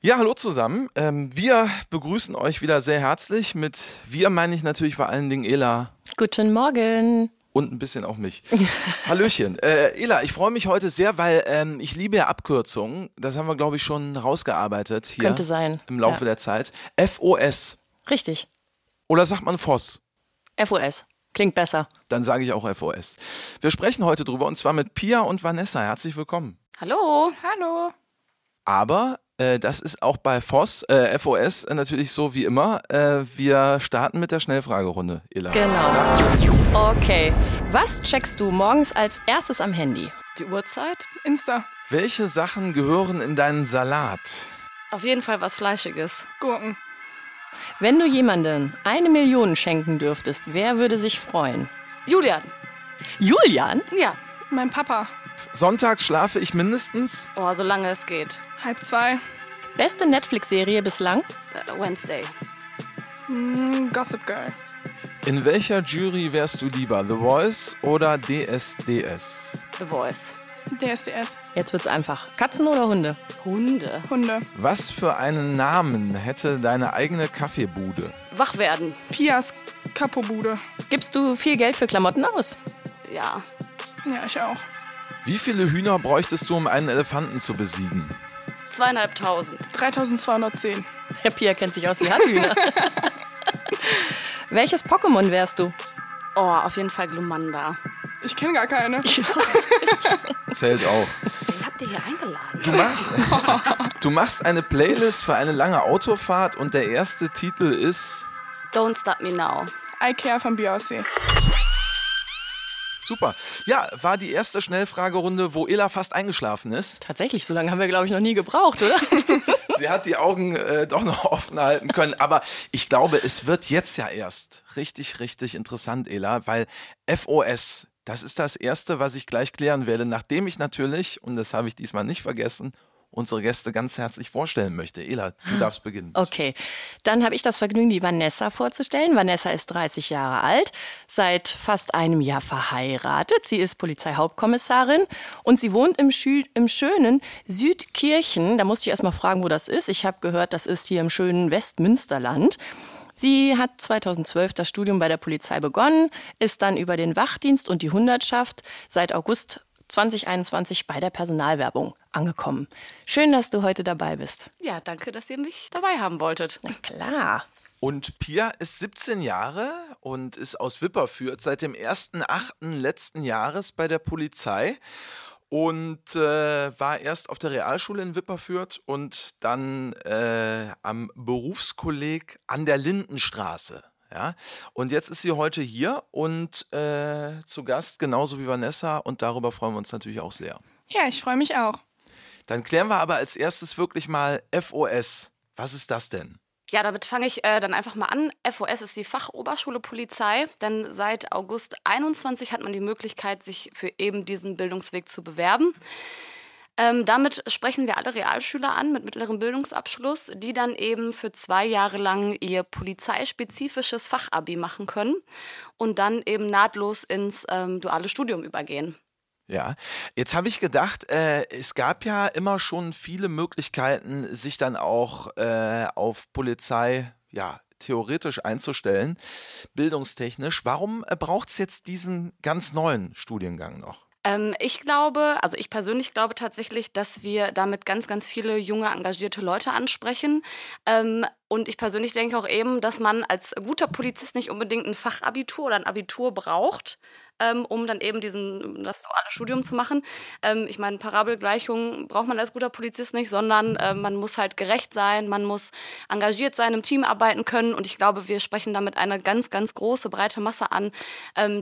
Ja, hallo zusammen. Wir begrüßen euch wieder sehr herzlich. Mit wir meine ich natürlich vor allen Dingen Ela. Guten Morgen. Und ein bisschen auch mich. Hallöchen. Ela, ich freue mich heute sehr, weil ich liebe ja Abkürzungen. Das haben wir, glaube ich, schon rausgearbeitet hier. Könnte sein. Im Laufe der Zeit. FOS. Richtig. Oder sagt man FOS? FOS. Klingt besser. Dann sage ich auch FOS. Wir sprechen heute drüber und zwar mit Pia und Vanessa. Herzlich willkommen. Hallo. Hallo. Aber das ist auch bei FOS natürlich so wie immer. Wir starten mit der Schnellfragerunde, Ela. Genau. Okay. Was checkst du morgens als erstes am Handy? Die Uhrzeit, Insta. Welche Sachen gehören in deinen Salat? Auf jeden Fall was Fleischiges. Gurken. Wenn du jemandem 1 Million schenken dürftest, wer würde sich freuen? Julian. Julian? Ja, mein Papa. Sonntags schlafe ich mindestens? Oh, solange es geht. 1:30. Beste Netflix-Serie bislang? Wednesday. Gossip Girl. In welcher Jury wärst du lieber? The Voice oder DSDS? The Voice. DSDS. Jetzt wird's einfach. Katzen oder Hunde? Hunde. Hunde. Was für einen Namen hätte deine eigene Kaffeebude? Wachwerden. Pias Kapobude. Gibst du viel Geld für Klamotten aus? Ja. Ja, ich auch. Wie viele Hühner bräuchtest du, um einen Elefanten zu besiegen? 2500. 3210. Herr Pia kennt sich aus, sie hat Hühner. Welches Pokémon wärst du? Oh, auf jeden Fall Glumanda. Ich kenne gar keine. Zählt auch. Wen habt ihr hier eingeladen? Du machst eine Playlist für eine lange Autofahrt und der erste Titel ist... Don't Stop Me Now. I Care von Beyoncé. Super. Ja, war die erste Schnellfragerunde, wo Ela fast eingeschlafen ist. Tatsächlich, so lange haben wir, glaube ich, noch nie gebraucht, oder? Sie hat die Augen doch noch offen halten können. Aber ich glaube, es wird jetzt ja erst richtig, richtig interessant, Ela, weil FOS, das ist das Erste, was ich gleich klären werde, nachdem ich natürlich, und das habe ich diesmal nicht vergessen, unsere Gäste ganz herzlich vorstellen möchte. Ela, du darfst beginnen. Okay, dann habe ich das Vergnügen, die Vanessa vorzustellen. Vanessa ist 30 Jahre alt, seit fast einem Jahr verheiratet. Sie ist Polizeihauptkommissarin und sie wohnt im schönen Südkirchen. Da musste ich erst mal fragen, wo das ist. Ich habe gehört, das ist hier im schönen Westmünsterland. Sie hat 2012 das Studium bei der Polizei begonnen, ist dann über den Wachdienst und die Hundertschaft seit August 2021 bei der Personalwerbung angekommen. Schön, dass du heute dabei bist. Ja, danke, dass ihr mich dabei haben wolltet. Na klar. Und Pia ist 17 Jahre und ist aus Wipperfürth seit dem 1.8. letzten Jahres bei der Polizei und war erst auf der Realschule in Wipperfürth und dann am Berufskolleg an der Lindenstraße. Ja, und jetzt ist sie heute hier und zu Gast, genauso wie Vanessa, und darüber freuen wir uns natürlich auch sehr. Ja, ich freue mich auch. Dann klären wir aber als erstes wirklich mal FOS. Was ist das denn? Ja, damit fange ich dann einfach mal an. FOS ist die Fachoberschule Polizei, denn seit August 2021 hat man die Möglichkeit, sich für eben diesen Bildungsweg zu bewerben. Damit sprechen wir alle Realschüler an mit mittlerem Bildungsabschluss, die dann eben für 2 Jahre lang ihr polizeispezifisches Fachabi machen können und dann eben nahtlos ins duale Studium übergehen. Ja, jetzt habe ich gedacht, es gab ja immer schon viele Möglichkeiten, sich dann auch auf Polizei, ja, theoretisch einzustellen, bildungstechnisch. Warum braucht es jetzt diesen ganz neuen Studiengang noch? Ich persönlich glaube tatsächlich, dass wir damit ganz, ganz viele junge, engagierte Leute ansprechen. Und ich persönlich denke auch eben, dass man als guter Polizist nicht unbedingt ein Fachabitur oder ein Abitur braucht, um dann eben das duale Studium zu machen. Ich meine, Parabelgleichungen braucht man als guter Polizist nicht, sondern man muss halt gerecht sein, man muss engagiert sein, im Team arbeiten können. Und ich glaube, wir sprechen damit eine ganz, ganz große, breite Masse an,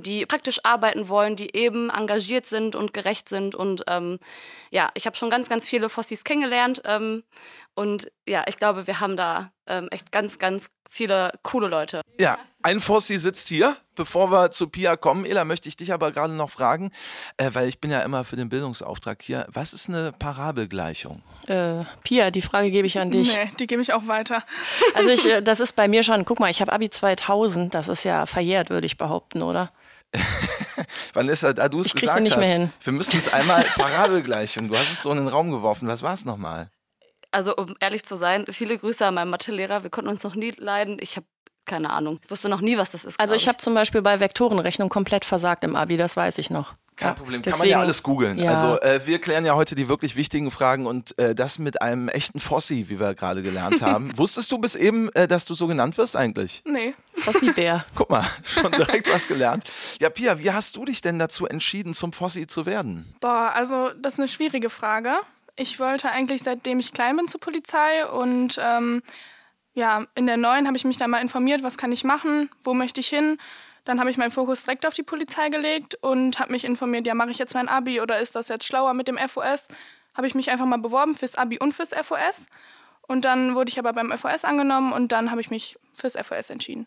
die praktisch arbeiten wollen, die eben engagiert sind und gerecht sind. Und ich habe schon ganz, ganz viele Fossis kennengelernt. Und ja, ich glaube, wir haben da echt ganz, ganz viele coole Leute. Ja, ein Fossi sitzt hier. Bevor wir zu Pia kommen, Ela, möchte ich dich aber gerade noch fragen, weil ich bin ja immer für den Bildungsauftrag hier. Was ist eine Parabelgleichung? Pia, die Frage gebe ich an dich. Nee, die gebe ich auch weiter. Also das ist bei mir schon, guck mal, ich habe Abi 2000, das ist ja verjährt, würde ich behaupten, oder? Vanessa, da du es gesagt hast, wir müssen es einmal Parabelgleichung. Du hast es so in den Raum geworfen. Was war es nochmal? also um ehrlich zu sein, viele Grüße an meinen Mathelehrer. Wir konnten uns noch nie leiden. Ich habe keine Ahnung. Ich wusste noch nie, was das ist. Also ich habe zum Beispiel bei Vektorenrechnung komplett versagt im Abi, das weiß ich noch. Kein Problem, deswegen, kann man ja alles googeln. Ja. Also wir klären ja heute die wirklich wichtigen Fragen und das mit einem echten Fossi, wie wir gerade gelernt haben. Wusstest du bis eben, dass du so genannt wirst eigentlich? Nee, Fossi-Bär. Guck mal, schon direkt was gelernt. Ja, Pia, wie hast du dich denn dazu entschieden, zum Fossi zu werden? Boah, also das ist eine schwierige Frage. Ich wollte eigentlich, seitdem ich klein bin, zur Polizei und in der Neuen habe ich mich dann mal informiert, was kann ich machen, wo möchte ich hin. Dann habe ich meinen Fokus direkt auf die Polizei gelegt und habe mich informiert, ja, mache ich jetzt mein Abi oder ist das jetzt schlauer mit dem FOS? Habe ich mich einfach mal beworben fürs Abi und fürs FOS. Und dann wurde ich aber beim FOS angenommen und dann habe ich mich fürs FOS entschieden.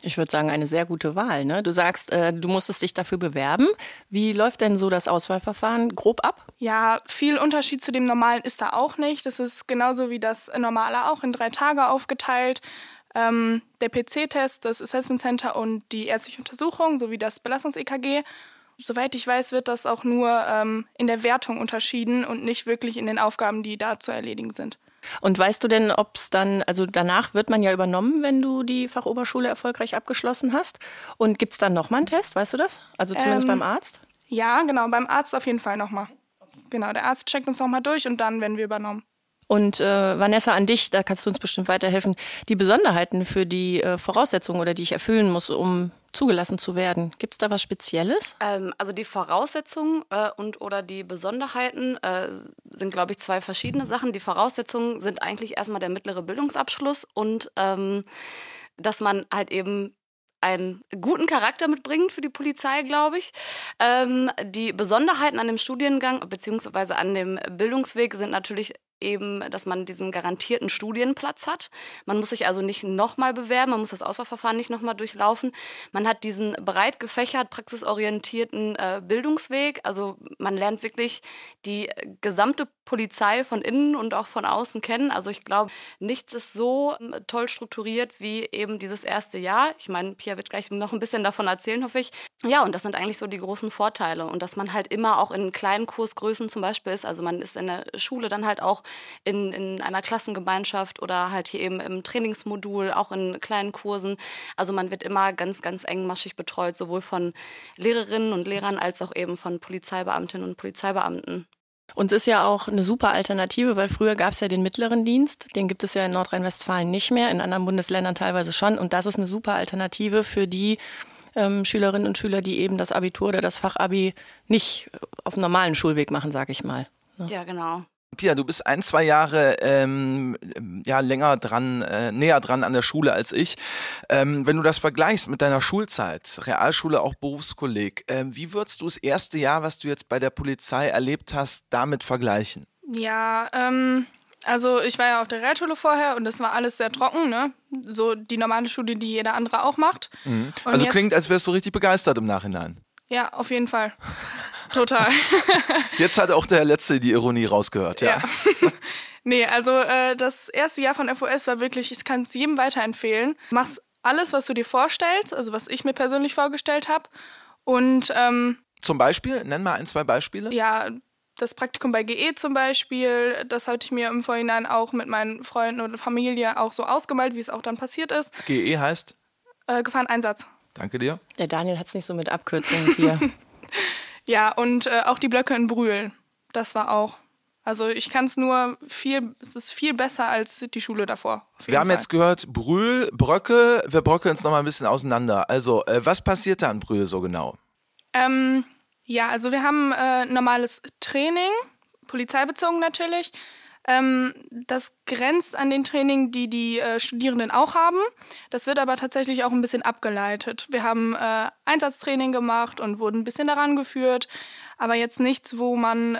Ich würde sagen, eine sehr gute Wahl, ne? Du sagst, du musstest dich dafür bewerben. Wie läuft denn so das Auswahlverfahren grob ab? Ja, viel Unterschied zu dem Normalen ist da auch nicht. Das ist genauso wie das Normale auch in 3 Tage aufgeteilt. Der PC-Test, das Assessment Center und die ärztliche Untersuchung sowie das Belastungs-EKG. Soweit ich weiß, wird das auch nur in der Wertung unterschieden und nicht wirklich in den Aufgaben, die da zu erledigen sind. Und weißt du denn, ob es dann, also danach wird man ja übernommen, wenn du die Fachoberschule erfolgreich abgeschlossen hast. Und gibt es dann nochmal einen Test, weißt du das? Also zumindest beim Arzt? Ja, genau, beim Arzt auf jeden Fall nochmal. Genau, der Arzt checkt uns nochmal durch und dann werden wir übernommen. Und Vanessa, an dich, da kannst du uns bestimmt weiterhelfen, die Besonderheiten für die Voraussetzungen oder die ich erfüllen muss, um zugelassen zu werden. Gibt es da was Spezielles? Also die Voraussetzungen und oder die Besonderheiten sind, glaube ich, 2 verschiedene Sachen. Die Voraussetzungen sind eigentlich erstmal der mittlere Bildungsabschluss und dass man halt eben einen guten Charakter mitbringt für die Polizei, glaube ich. Die Besonderheiten an dem Studiengang bzw. an dem Bildungsweg sind natürlich eben, dass man diesen garantierten Studienplatz hat. Man muss sich also nicht nochmal bewerben, man muss das Auswahlverfahren nicht nochmal durchlaufen. Man hat diesen breit gefächert, praxisorientierten Bildungsweg. Also man lernt wirklich die gesamte Polizei von innen und auch von außen kennen. Also ich glaube, nichts ist so toll strukturiert wie eben dieses erste Jahr. Ich meine, Pia wird gleich noch ein bisschen davon erzählen, hoffe ich. Ja, und das sind eigentlich so die großen Vorteile. Und dass man halt immer auch in kleinen Kursgrößen zum Beispiel ist. Also man ist in der Schule dann halt auch in einer Klassengemeinschaft oder halt hier eben im Trainingsmodul, auch in kleinen Kursen. Also man wird immer ganz, ganz engmaschig betreut, sowohl von Lehrerinnen und Lehrern als auch eben von Polizeibeamtinnen und Polizeibeamten. Uns ist ja auch eine super Alternative, weil früher gab es ja den mittleren Dienst, den gibt es ja in Nordrhein-Westfalen nicht mehr, in anderen Bundesländern teilweise schon und das ist eine super Alternative für die Schülerinnen und Schüler, die eben das Abitur oder das Fachabi nicht auf dem normalen Schulweg machen, sage ich mal. Ne? Ja, genau. Pia, du bist 1-2 Jahre länger dran, näher dran an der Schule als ich. Wenn du das vergleichst mit deiner Schulzeit, Realschule, auch Berufskolleg, wie würdest du das erste Jahr, was du jetzt bei der Polizei erlebt hast, damit vergleichen? Ja, also ich war ja auf der Realschule vorher und das war alles sehr trocken, ne? So die normale Schule, die jeder andere auch macht. Mhm. Also jetzt klingt, als wärst du richtig begeistert im Nachhinein. Ja, auf jeden Fall. Total. Jetzt hat auch der Letzte die Ironie rausgehört, ja. Nee, also das erste Jahr von FOS war wirklich, ich kann es jedem weiterempfehlen. Machst alles, was du dir vorstellst, also was ich mir persönlich vorgestellt habe. Und zum Beispiel? Nenn mal 1, 2 Beispiele. Ja, das Praktikum bei GE zum Beispiel, das hatte ich mir im Vorhinein auch mit meinen Freunden oder Familie auch so ausgemalt, wie es auch dann passiert ist. GE heißt? Gefahreneinsatz. Danke dir. Der Daniel hat es nicht so mit Abkürzungen hier. Ja, und auch die Blöcke in Brühl. Das war auch. Also ich kann es nur es ist viel besser als die Schule davor. Wir haben jetzt gehört, Brühl, Bröcke. Wir bröckeln uns nochmal ein bisschen auseinander. Also was passiert da in Brühl so genau? Also wir haben normales Training, polizeibezogen natürlich. Das grenzt an den Training, die die Studierenden auch haben. Das wird aber tatsächlich auch ein bisschen abgeleitet. Wir haben Einsatztraining gemacht und wurden ein bisschen daran geführt. Aber jetzt nichts, wo man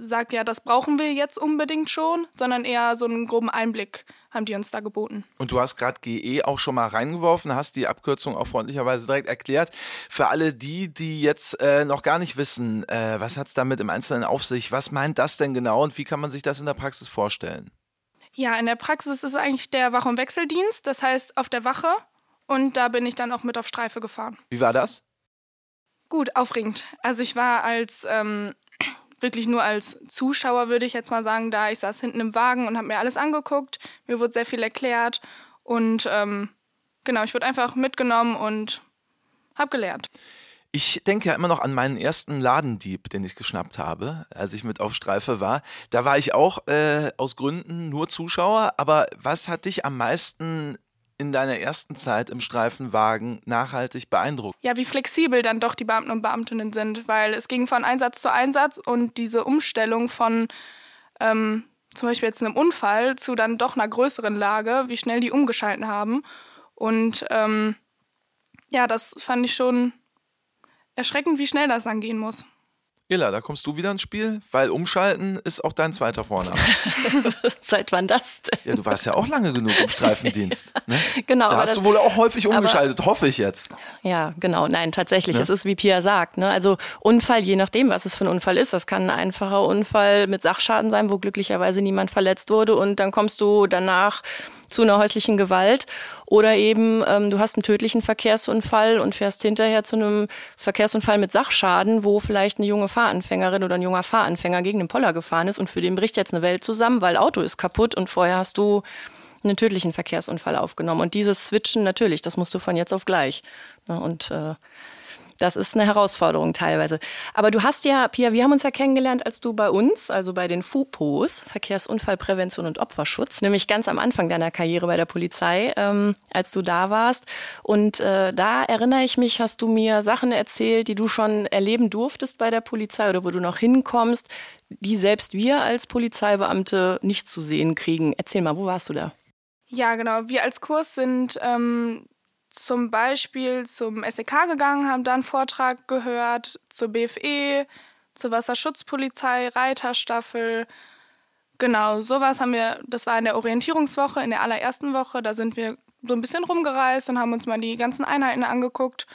sagt, ja, das brauchen wir jetzt unbedingt schon, sondern eher so einen groben Einblick haben die uns da geboten. Und du hast gerade GE auch schon mal reingeworfen, hast die Abkürzung auch freundlicherweise direkt erklärt. Für alle die, die jetzt noch gar nicht wissen, was hat es damit im Einzelnen auf sich, was meint das denn genau und wie kann man sich das in der Praxis vorstellen? Ja, in der Praxis ist eigentlich der Wach- und Wechseldienst, das heißt auf der Wache und da bin ich dann auch mit auf Streife gefahren. Wie war das? Gut, aufregend. Also ich war als wirklich nur als Zuschauer, würde ich jetzt mal sagen, da. Ich saß hinten im Wagen und habe mir alles angeguckt. Mir wurde sehr viel erklärt und genau, ich wurde einfach mitgenommen und habe gelernt. Ich denke ja immer noch an meinen ersten Ladendieb, den ich geschnappt habe, als ich mit auf Streife war. Da war ich auch aus Gründen nur Zuschauer, aber was hat dich am meisten in deiner ersten Zeit im Streifenwagen nachhaltig beeindruckt? Ja, wie flexibel dann doch die Beamten und Beamtinnen sind, weil es ging von Einsatz zu Einsatz und diese Umstellung von zum Beispiel jetzt einem Unfall zu dann doch einer größeren Lage, wie schnell die umgeschalten haben. Und ja, das fand ich schon erschreckend, wie schnell das angehen muss. Ela, da kommst du wieder ins Spiel, weil umschalten ist auch dein zweiter Vorname. Seit wann das denn? Ja, du warst ja auch lange genug im Streifendienst. Ja, ne? Genau. Da hast du wohl auch häufig umgeschaltet, hoffe ich jetzt. Ja, genau. Nein, tatsächlich. Ne? Es ist, wie Pia sagt, ne? Also Unfall, je nachdem, was es für ein Unfall ist. Das kann ein einfacher Unfall mit Sachschaden sein, wo glücklicherweise niemand verletzt wurde. Und dann kommst du danach zu einer häuslichen Gewalt oder eben du hast einen tödlichen Verkehrsunfall und fährst hinterher zu einem Verkehrsunfall mit Sachschaden, wo vielleicht eine junge Fahranfängerin oder ein junger Fahranfänger gegen den Poller gefahren ist und für den bricht jetzt eine Welt zusammen, weil Auto ist kaputt und vorher hast du einen tödlichen Verkehrsunfall aufgenommen. Und dieses Switchen natürlich, das musst du von jetzt auf gleich. Und das ist eine Herausforderung teilweise. Aber du hast ja, Pia, wir haben uns ja kennengelernt, als du bei uns, also bei den FUPOs, Verkehrsunfallprävention und Opferschutz, nämlich ganz am Anfang deiner Karriere bei der Polizei, als du da warst. Und da erinnere ich mich, hast du mir Sachen erzählt, die du schon erleben durftest bei der Polizei oder wo du noch hinkommst, die selbst wir als Polizeibeamte nicht zu sehen kriegen. Erzähl mal, wo warst du da? Ja, genau. Wir als Kurs sind zum Beispiel zum SEK gegangen, haben da einen Vortrag gehört, zur BFE, zur Wasserschutzpolizei, Reiterstaffel. Genau, sowas haben wir, das war in der Orientierungswoche, in der allerersten Woche, da sind wir so ein bisschen rumgereist und haben uns mal die ganzen Einheiten angeguckt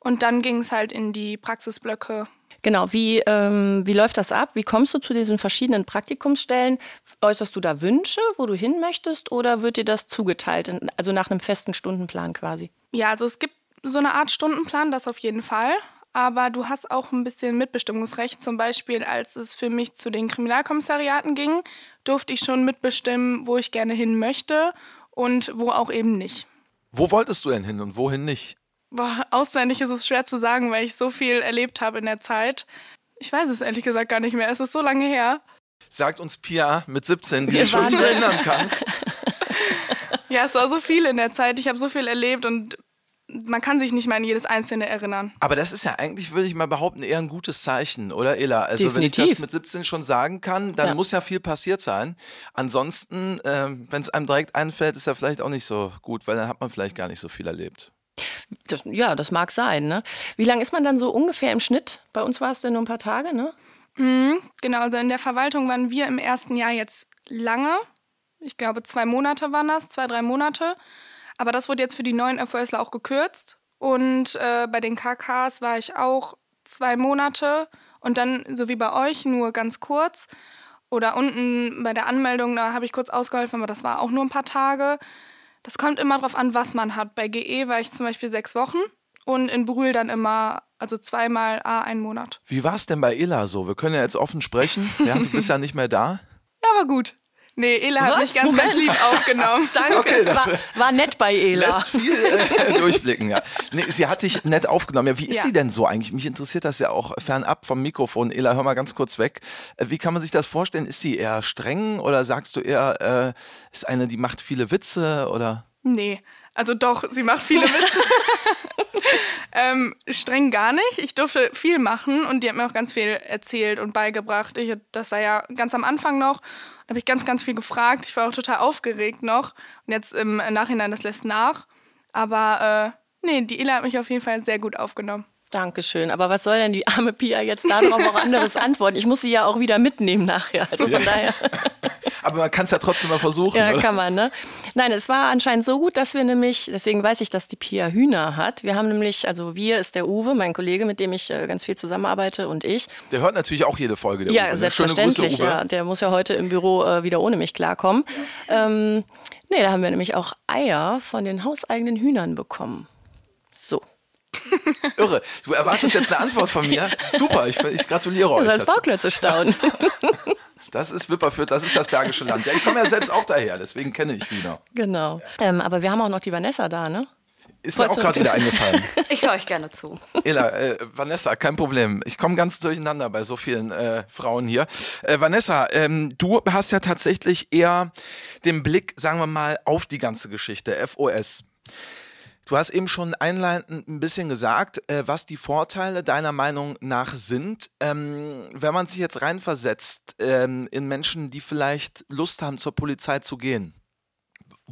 und dann ging es halt in die Praxisblöcke. Genau, wie läuft das ab? Wie kommst du zu diesen verschiedenen Praktikumsstellen? Äußerst du da Wünsche, wo du hin möchtest oder wird dir das zugeteilt, also nach einem festen Stundenplan quasi? Ja, also es gibt so eine Art Stundenplan, das auf jeden Fall, aber du hast auch ein bisschen Mitbestimmungsrecht. Zum Beispiel, als es für mich zu den Kriminalkommissariaten ging, durfte ich schon mitbestimmen, wo ich gerne hin möchte und wo auch eben nicht. Wo wolltest du denn hin und wohin nicht? Boah, auswendig ist es schwer zu sagen, weil ich so viel erlebt habe in der Zeit. Ich weiß es ehrlich gesagt gar nicht mehr. Es ist so lange her. Sagt uns Pia mit 17, die ich schon nicht erinnern kann. Ja, es war so viel in der Zeit. Ich habe so viel erlebt und man kann sich nicht mal an jedes Einzelne erinnern. Aber das ist ja eigentlich, würde ich mal behaupten, eher ein gutes Zeichen, oder Ela? Also definitiv. Wenn ich das mit 17 schon sagen kann, dann muss ja viel passiert sein. Ansonsten, wenn es einem direkt einfällt, ist ja vielleicht auch nicht so gut, weil dann hat man vielleicht gar nicht so viel erlebt. Das, ja, das mag sein, ne? Wie lange ist man dann so ungefähr im Schnitt? Bei uns war es dann nur ein paar Tage, ne? Genau, also in der Verwaltung waren wir im ersten Jahr jetzt lange. Ich glaube 2 Monate waren das, 2-3 Monate. Aber das wurde jetzt für die neuen FOSler auch gekürzt. Und bei den KKs war ich auch 2 Monate. Und dann, so wie bei euch, nur ganz kurz. Oder unten bei der Anmeldung, da habe ich kurz ausgeholfen, aber das war auch nur ein paar Tage. Das kommt immer drauf an, was man hat. Bei GE war ich zum Beispiel 6 Wochen und in Brühl dann immer, also 2 mal 1 Monat. Wie war es denn bei Ela so? Wir können ja jetzt offen sprechen. Ja, du bist ja nicht mehr da. Ja, war gut. Nee, Ela hat mich ganz, ganz lieb aufgenommen. Danke, okay, das war nett bei Ela. Lässt viel durchblicken, ja. Nee, sie hat dich nett aufgenommen. Ja, wie ist sie denn so eigentlich? Mich interessiert das ja auch fernab vom Mikrofon. Ela, hör mal ganz kurz weg. Wie kann man sich das vorstellen? Ist sie eher streng oder sagst du eher, ist eine, die macht viele Witze oder? Nee, also doch, sie macht viele Witze. Streng gar nicht. Ich durfte viel machen und die hat mir auch ganz viel erzählt und beigebracht. Das war ja ganz am Anfang noch. Habe ich ganz, ganz viel gefragt. Ich war auch total aufgeregt noch. Und jetzt im Nachhinein, das lässt nach. Aber nee, die Ela hat mich auf jeden Fall sehr gut aufgenommen. Dankeschön. Aber was soll denn die arme Pia jetzt darauf auch anderes antworten? Ich muss sie ja auch wieder mitnehmen nachher. Also von daher. Aber man kann es ja trotzdem mal versuchen. Ja, oder? Kann man, ne? Nein, es war anscheinend so gut, dass wir nämlich, deswegen weiß ich, dass die Pia Hühner hat. Wir haben nämlich, also wir ist der Uwe, mein Kollege, mit dem ich ganz viel zusammenarbeite und ich. Der hört natürlich auch jede Folge, der Uwe. Ja, selbstverständlich. Schöne Grüße, Uwe. Ja, der muss ja heute im Büro wieder ohne mich klarkommen. Nee, da haben wir nämlich auch Eier von den hauseigenen Hühnern bekommen. So. Irre. Du erwartest jetzt eine Antwort von mir. Super, ich gratuliere euch. Das heißt Bauklötze staunen. Das ist Wipperfürth, das ist das Bergische Land. Ja, ich komme ja selbst auch daher, deswegen kenne ich Wiener. Genau. Aber wir haben auch noch die Vanessa da, ne? Ist mir auch gerade wieder eingefallen. Ich höre euch gerne zu. Ela, Vanessa, kein Problem. Ich komme ganz durcheinander bei so vielen Frauen hier. Vanessa, du hast ja tatsächlich eher den Blick, sagen wir mal, auf die ganze Geschichte, FOS. Du hast eben schon einleitend ein bisschen gesagt, was die Vorteile deiner Meinung nach sind. Wenn man sich jetzt reinversetzt in Menschen, die vielleicht Lust haben, zur Polizei zu gehen,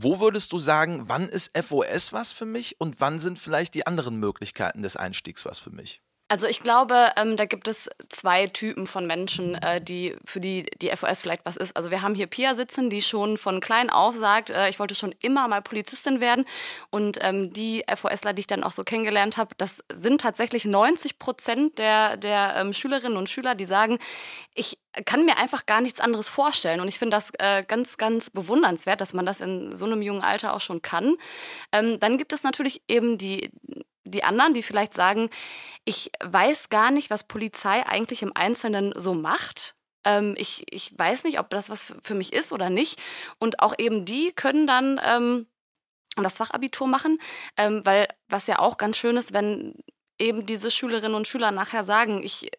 wo würdest du sagen, wann ist FOS was für mich und wann sind vielleicht die anderen Möglichkeiten des Einstiegs was für mich? Also ich glaube, da gibt es zwei Typen von Menschen, für die FOS vielleicht was ist. Also wir haben hier Pia sitzen, die schon von klein auf sagt, ich wollte schon immer mal Polizistin werden. Und die FOSler, die ich dann auch so kennengelernt habe, das sind tatsächlich 90% der Schülerinnen und Schüler, die sagen, ich kann mir einfach gar nichts anderes vorstellen. Und ich finde das ganz, ganz bewundernswert, dass man das in so einem jungen Alter auch schon kann. Dann gibt es natürlich eben die anderen, die vielleicht sagen, ich weiß gar nicht, was Polizei eigentlich im Einzelnen so macht. Ich weiß nicht, ob das was für mich ist oder nicht. Und auch eben die können dann das Fachabitur machen, weil was ja auch ganz schön ist, wenn eben diese Schülerinnen und Schüler nachher sagen, ich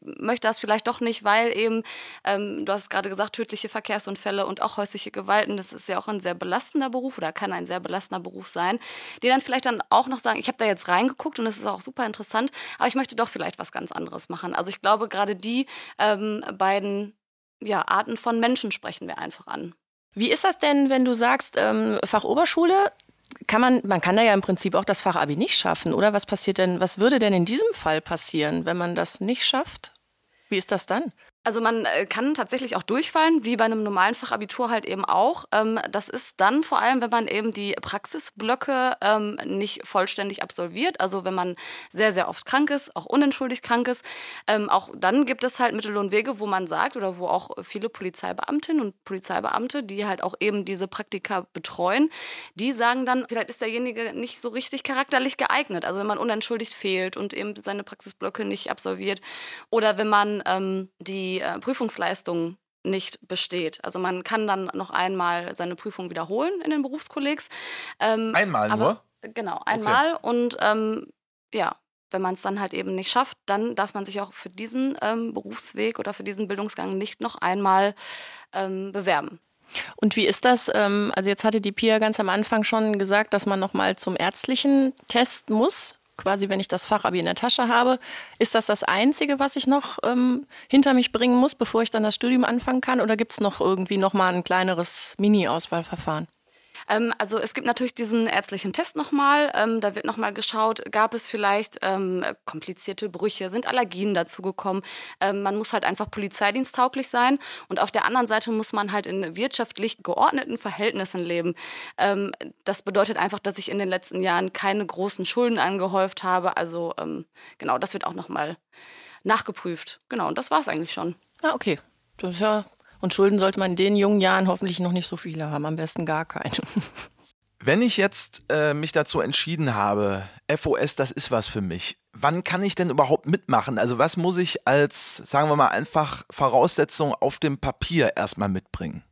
möchte das vielleicht doch nicht, weil eben, du hast es gerade gesagt, tödliche Verkehrsunfälle und auch häusliche Gewalten, das ist ja auch ein sehr belastender Beruf oder kann ein sehr belastender Beruf sein, die dann vielleicht dann auch noch sagen, ich habe da jetzt reingeguckt und das ist auch super interessant, aber ich möchte doch vielleicht was ganz anderes machen. Also ich glaube, gerade die beiden Arten von Menschen sprechen wir einfach an. Wie ist das denn, wenn du sagst, Fachoberschule? Man kann da ja im Prinzip auch das Fachabi nicht schaffen, oder? Was würde denn in diesem Fall passieren, wenn man das nicht schafft? Wie ist das dann? Also man kann tatsächlich auch durchfallen, wie bei einem normalen Fachabitur halt eben auch. Das ist dann vor allem, wenn man eben die Praxisblöcke nicht vollständig absolviert. Also wenn man sehr, sehr oft krank ist, auch unentschuldigt krank ist. Auch dann gibt es halt Mittel und Wege, wo man sagt oder wo auch viele Polizeibeamtinnen und Polizeibeamte, die halt auch eben diese Praktika betreuen, die sagen dann, vielleicht ist derjenige nicht so richtig charakterlich geeignet. Also wenn man unentschuldigt fehlt und eben seine Praxisblöcke nicht absolviert oder wenn man die Prüfungsleistung nicht besteht. Also man kann dann noch einmal seine Prüfung wiederholen in den Berufskollegs. Einmal nur? Genau, einmal. Okay. Und wenn man es dann halt eben nicht schafft, dann darf man sich auch für diesen Berufsweg oder für diesen Bildungsgang nicht noch einmal bewerben. Und wie ist das? Also jetzt hatte die Pia ganz am Anfang schon gesagt, dass man nochmal zum ärztlichen Test muss. Quasi, wenn ich das Fachabi in der Tasche habe, ist das Einzige, was ich noch hinter mich bringen muss, bevor ich dann das Studium anfangen kann? Oder gibt es noch irgendwie nochmal ein kleineres Mini-Auswahlverfahren? Also es gibt natürlich diesen ärztlichen Test nochmal. Da wird nochmal geschaut, gab es vielleicht komplizierte Brüche, sind Allergien dazugekommen. Man muss halt einfach polizeidiensttauglich sein. Und auf der anderen Seite muss man halt in wirtschaftlich geordneten Verhältnissen leben. Das bedeutet einfach, dass ich in den letzten Jahren keine großen Schulden angehäuft habe. Also genau, das wird auch nochmal nachgeprüft. Genau, und das war es eigentlich schon. Ah, okay. Das ist ja... Und Schulden sollte man in den jungen Jahren hoffentlich noch nicht so viele haben, am besten gar keine. Wenn ich jetzt mich dazu entschieden habe, FOS, das ist was für mich, wann kann ich denn überhaupt mitmachen? Also was muss ich als, sagen wir mal, einfach Voraussetzung auf dem Papier erstmal mitbringen?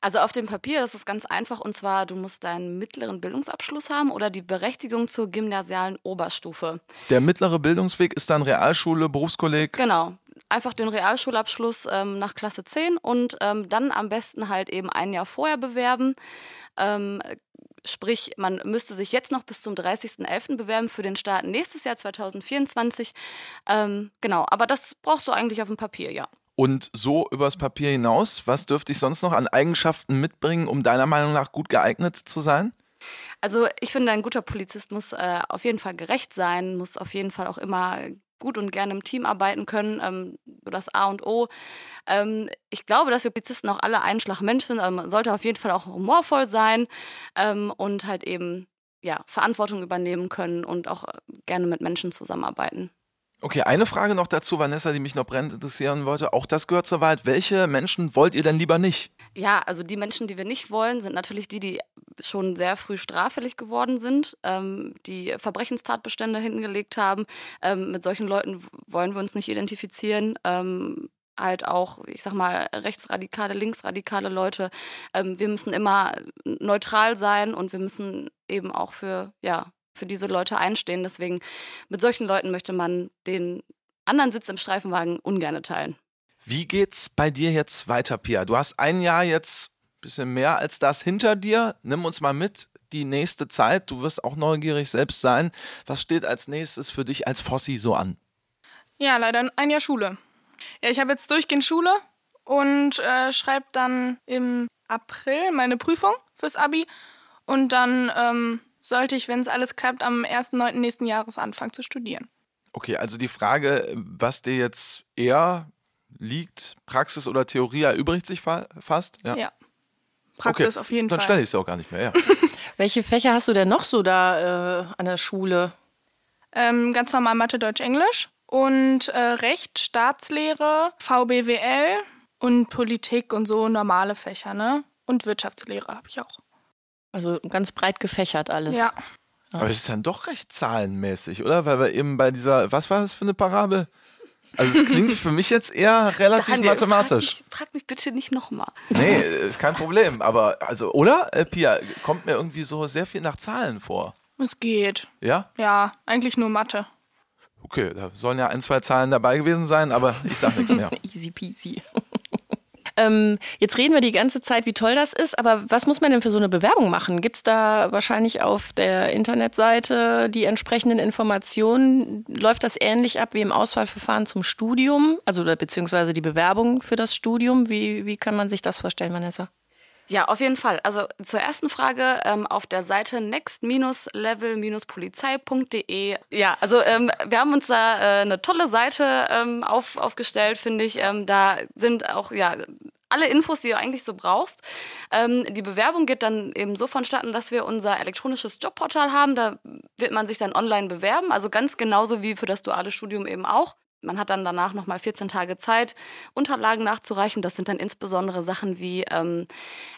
Also auf dem Papier ist es ganz einfach und zwar, du musst deinen mittleren Bildungsabschluss haben oder die Berechtigung zur gymnasialen Oberstufe. Der mittlere Bildungsweg ist dann Realschule, Berufskolleg? Genau. Einfach den Realschulabschluss nach Klasse 10 und dann am besten halt eben ein Jahr vorher bewerben. Sprich, man müsste sich jetzt noch bis zum 30.11. bewerben für den Start nächstes Jahr 2024. Genau, aber das brauchst du eigentlich auf dem Papier, ja. Und so übers Papier hinaus, was dürfte ich sonst noch an Eigenschaften mitbringen, um deiner Meinung nach gut geeignet zu sein? Also ich finde, ein guter Polizist muss auf jeden Fall gerecht sein, muss auf jeden Fall auch immer gut und gerne im Team arbeiten können, das A und O. Ich glaube, dass wir Polizisten auch alle ein Schlag Mensch sind, also man sollte auf jeden Fall auch humorvoll sein und halt eben Verantwortung übernehmen können und auch gerne mit Menschen zusammenarbeiten. Okay, eine Frage noch dazu, Vanessa, die mich noch brennend interessieren wollte. Auch das gehört zur Wahrheit. Welche Menschen wollt ihr denn lieber nicht? Ja, also die Menschen, die wir nicht wollen, sind natürlich die, die schon sehr früh straffällig geworden sind, die Verbrechenstatbestände hingelegt haben. Mit solchen Leuten wollen wir uns nicht identifizieren. Halt auch, ich sag mal, rechtsradikale, linksradikale Leute. Wir müssen immer neutral sein und wir müssen eben auch für diese Leute einstehen. Deswegen, mit solchen Leuten möchte man den anderen Sitz im Streifenwagen ungern teilen. Wie geht's bei dir jetzt weiter, Pia? Du hast ein Jahr jetzt ein bisschen mehr als das hinter dir. Nimm uns mal mit, die nächste Zeit. Du wirst auch neugierig selbst sein. Was steht als nächstes für dich als Fossi so an? Ja, leider ein Jahr Schule. Ja, ich habe jetzt durchgehend Schule und schreibe dann im April meine Prüfung fürs Abi. Und dann sollte ich, wenn es alles klappt, am 1.9. nächsten Jahres anfangen zu studieren. Okay, also die Frage, was dir jetzt eher liegt, Praxis oder Theorie, erübrigt sich fast? Ja. Praxis okay, auf jeden Fall. Dann stelle ich es auch gar nicht mehr, ja. Welche Fächer hast du denn noch so da an der Schule? Ganz normal Mathe, Deutsch, Englisch und Recht, Staatslehre, VBWL und Politik und so normale Fächer, ne? Und Wirtschaftslehre habe ich auch. Also ganz breit gefächert alles. Ja. Aber es ist dann doch recht zahlenmäßig, oder? Weil wir eben bei dieser, was war das für eine Parabel? Also es klingt für mich jetzt eher relativ Daniel, mathematisch. Frag mich bitte nicht nochmal. Nee, ist kein Problem. Aber, also, oder, Pia, kommt mir irgendwie so sehr viel nach Zahlen vor. Es geht. Ja? Ja, eigentlich nur Mathe. Okay, da sollen ja ein, zwei Zahlen dabei gewesen sein, aber ich sag nichts mehr. Easy peasy. Jetzt reden wir die ganze Zeit, wie toll das ist, aber was muss man denn für so eine Bewerbung machen? Gibt es da wahrscheinlich auf der Internetseite die entsprechenden Informationen? Läuft das ähnlich ab wie im Auswahlverfahren zum Studium, also beziehungsweise die Bewerbung für das Studium? Wie kann man sich das vorstellen, Vanessa? Ja, auf jeden Fall. Also zur ersten Frage auf der Seite next-level-polizei.de. Ja, also wir haben uns da eine tolle Seite aufgestellt, finde ich. Da sind auch alle Infos, die du eigentlich so brauchst. Die Bewerbung geht dann eben so vonstatten, dass wir unser elektronisches Jobportal haben. Da wird man sich dann online bewerben, also ganz genauso wie für das duale Studium eben auch. Man hat dann danach nochmal 14 Tage Zeit, Unterlagen nachzureichen. Das sind dann insbesondere Sachen wie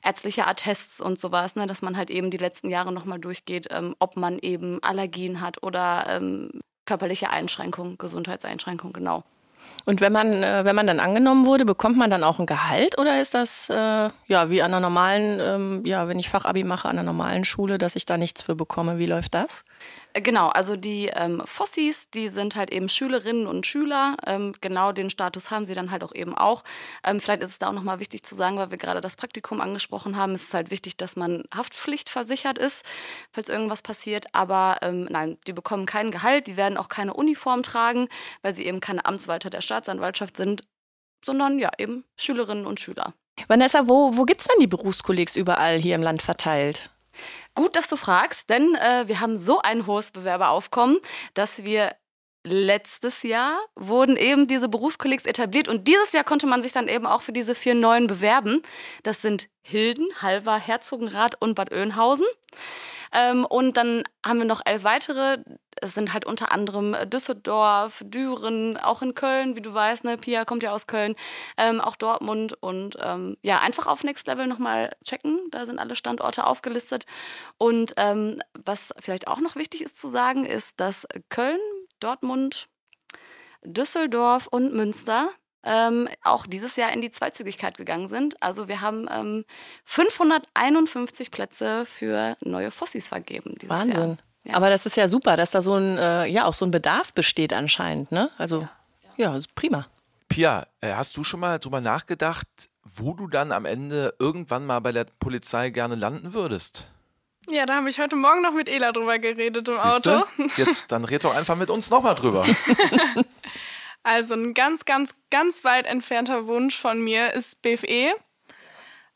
ärztliche Attests und sowas, ne? Dass man halt eben die letzten Jahre nochmal durchgeht, ob man eben Allergien hat oder körperliche Einschränkungen, Gesundheitseinschränkungen, genau. Und wenn man dann angenommen wurde, bekommt man dann auch ein Gehalt oder ist das wie an einer normalen, wenn ich Fachabi mache an einer normalen Schule, dass ich da nichts für bekomme? Wie läuft das? Genau, also die Fossis, die sind halt eben Schülerinnen und Schüler. Genau den Status haben sie dann halt auch eben auch. Vielleicht ist es da auch nochmal wichtig zu sagen, weil wir gerade das Praktikum angesprochen haben, ist es halt wichtig, dass man haftpflichtversichert ist, falls irgendwas passiert. Aber nein, die bekommen kein Gehalt, die werden auch keine Uniform tragen, weil sie eben keine Amtswalter der Staatsanwaltschaft sind, sondern ja eben Schülerinnen und Schüler. Vanessa, wo gibt es denn die Berufskollegs überall hier im Land verteilt? Gut, dass du fragst, denn wir haben so ein hohes Bewerberaufkommen, dass wir letztes Jahr wurden eben diese Berufskollegs etabliert und dieses Jahr konnte man sich dann eben auch für diese 4 neuen bewerben. Das sind Hilden, Halver, Herzogenrath und Bad Oeynhausen. Und dann haben wir noch 11 weitere. Es sind halt unter anderem Düsseldorf, Düren, auch in Köln, wie du weißt, ne? Pia kommt ja aus Köln, auch Dortmund. Und einfach auf Next Level nochmal checken. Da sind alle Standorte aufgelistet. Und was vielleicht auch noch wichtig ist zu sagen, ist, dass Köln, Dortmund, Düsseldorf und Münster auch dieses Jahr in die Zweizügigkeit gegangen sind. Also wir haben 551 Plätze für neue Fossis vergeben dieses Wahnsinn. Jahr. Ja. Aber das ist ja super, dass da so ein auch so ein Bedarf besteht anscheinend, ne? Also ja, ist prima. Pia, hast du schon mal drüber nachgedacht, wo du dann am Ende irgendwann mal bei der Polizei gerne landen würdest? Ja, da habe ich heute Morgen noch mit Ela drüber geredet im Siehste? Auto. Jetzt, dann red doch einfach mit uns nochmal drüber. Also ein ganz, ganz, ganz weit entfernter Wunsch von mir ist BFE.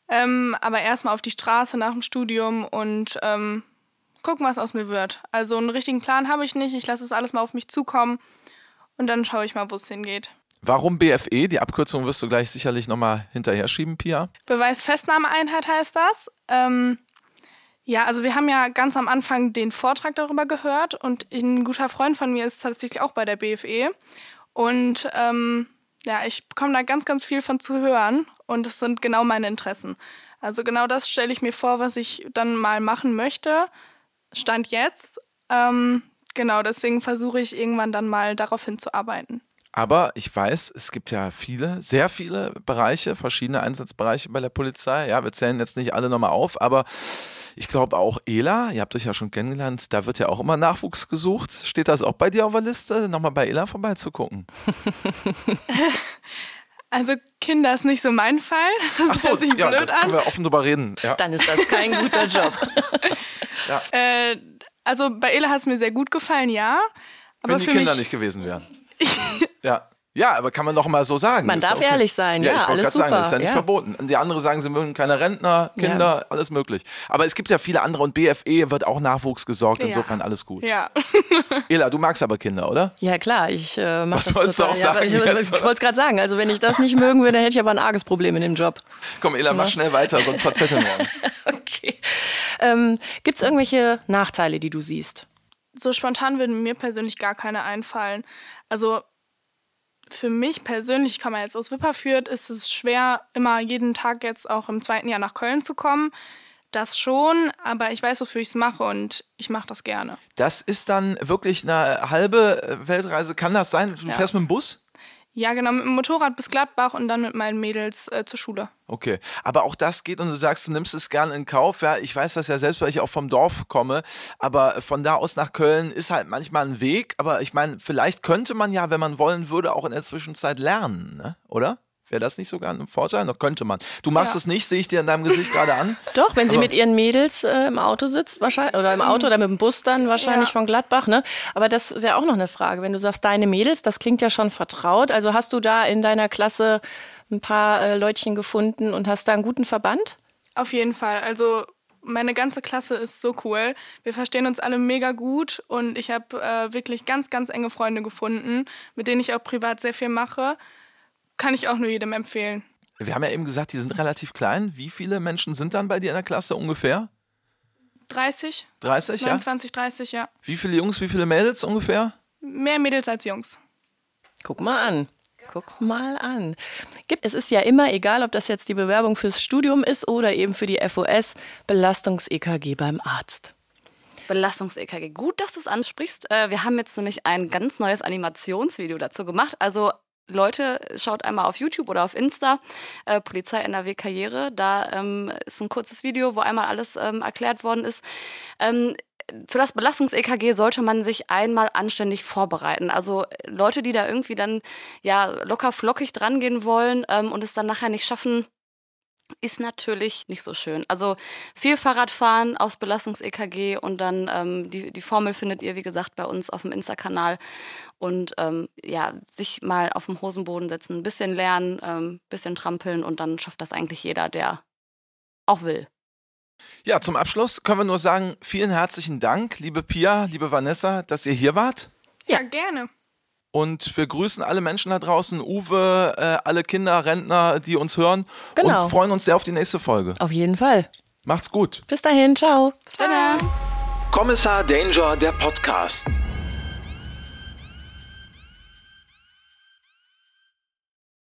Aber erstmal auf die Straße nach dem Studium und gucken, was aus mir wird. Also einen richtigen Plan habe ich nicht. Ich lasse das alles mal auf mich zukommen und dann schaue ich mal, wo es hingeht. Warum BFE? Die Abkürzung wirst du gleich sicherlich nochmal hinterher schieben, Pia. Beweisfestnahmeeinheit heißt das. Ja, also wir haben ja ganz am Anfang den Vortrag darüber gehört und ein guter Freund von mir ist tatsächlich auch bei der BFE. Und ja, ich bekomme da ganz, ganz viel von zu hören und das sind genau meine Interessen. Also genau das stelle ich mir vor, was ich dann mal machen möchte, Stand jetzt. Genau, deswegen versuche ich irgendwann dann mal darauf hinzuarbeiten. Aber ich weiß, es gibt ja viele, sehr viele Bereiche, verschiedene Einsatzbereiche bei der Polizei. Ja, wir zählen jetzt nicht alle nochmal auf, aber ich glaube auch Ela, ihr habt euch ja schon kennengelernt, da wird ja auch immer Nachwuchs gesucht. Steht das auch bei dir auf der Liste, nochmal bei Ela vorbeizugucken? Also Kinder ist nicht so mein Fall. Das hört sich blöd an. Das können wir offen drüber reden. Ja. Dann ist das kein guter Job. Ja. Also bei Ela hat es mir sehr gut gefallen, ja. Aber wenn die Kinder nicht gewesen wären. Ja. Ja, aber kann man doch mal so sagen. Man darf ehrlich sein, ja, alles super. Das ist ja nicht verboten. Die anderen sagen, sie mögen keine Rentner, Kinder, alles möglich. Aber es gibt ja viele andere und BFE wird auch Nachwuchs gesorgt, insofern alles gut. Ja. Ela, du magst aber Kinder, oder? Ja, klar, ich mag das total. Was sollst du auch sagen? Ja, ich wollte es gerade sagen, also wenn ich das nicht mögen würde, dann hätte ich aber ein arges Problem in dem Job. Komm, Ela, mach schnell weiter, sonst verzetteln wir uns. Okay. Gibt es irgendwelche Nachteile, die du siehst? So spontan würden mir persönlich gar keine einfallen. Also für mich persönlich, kann man jetzt aus Wipperfürth, ist es schwer, immer jeden Tag jetzt auch im zweiten Jahr nach Köln zu kommen. Das schon, aber ich weiß, wofür ich es mache und ich mache das gerne. Das ist dann wirklich eine halbe Weltreise. Kann das sein? Du fährst mit dem Bus? Ja, genau, mit dem Motorrad bis Gladbach und dann mit meinen Mädels zur Schule. Okay, aber auch das geht und du sagst, du nimmst es gerne in Kauf. Ja, ich weiß das ja selbst, weil ich auch vom Dorf komme, aber von da aus nach Köln ist halt manchmal ein Weg. Aber ich meine, vielleicht könnte man ja, wenn man wollen würde, auch in der Zwischenzeit lernen, ne? Oder? Wäre das nicht sogar ein Vorteil? Noch könnte man. Du machst es nicht, sehe ich dir in deinem Gesicht gerade an. Doch, wenn sie mit ihren Mädels im Auto sitzt, wahrscheinlich, oder im Auto oder mit dem Bus dann wahrscheinlich von Gladbach, ne? Aber das wäre auch noch eine Frage. Wenn du sagst, deine Mädels, das klingt ja schon vertraut. Also hast du da in deiner Klasse ein paar Leutchen gefunden und hast da einen guten Verband? Auf jeden Fall. Also meine ganze Klasse ist so cool. Wir verstehen uns alle mega gut und ich habe wirklich ganz, ganz enge Freunde gefunden, mit denen ich auch privat sehr viel mache. Kann ich auch nur jedem empfehlen. Wir haben ja eben gesagt, die sind relativ klein. Wie viele Menschen sind dann bei dir in der Klasse ungefähr? 30. 30, 29, 30, ja. Wie viele Jungs, wie viele Mädels ungefähr? Mehr Mädels als Jungs. Guck mal an. Guck mal an. Es ist ja immer, egal ob das jetzt die Bewerbung fürs Studium ist oder eben für die FOS, Belastungs-EKG beim Arzt. Belastungs-EKG. Gut, dass du es ansprichst. Wir haben jetzt nämlich ein ganz neues Animationsvideo dazu gemacht. Also Leute, schaut einmal auf YouTube oder auf Insta, Polizei NRW Karriere, da ist ein kurzes Video, wo einmal alles erklärt worden ist. Für das Belastungs-EKG sollte man sich einmal anständig vorbereiten. Also Leute, die da irgendwie dann locker flockig dran gehen wollen und es dann nachher nicht schaffen, ist natürlich nicht so schön. Also viel Fahrradfahren aufs Belastungs-EKG und dann die Formel findet ihr, wie gesagt, bei uns auf dem Insta-Kanal. Und sich mal auf dem Hosenboden setzen, ein bisschen lernen, ein bisschen trampeln und dann schafft das eigentlich jeder, der auch will. Ja, zum Abschluss können wir nur sagen, vielen herzlichen Dank, liebe Pia, liebe Vanessa, dass ihr hier wart. Ja, gerne. Und wir grüßen alle Menschen da draußen, Uwe, alle Kinder, Rentner, die uns hören. Genau. Und freuen uns sehr auf die nächste Folge. Auf jeden Fall. Macht's gut. Bis dahin, ciao. Bis dann. Kommissar Danger, der Podcast.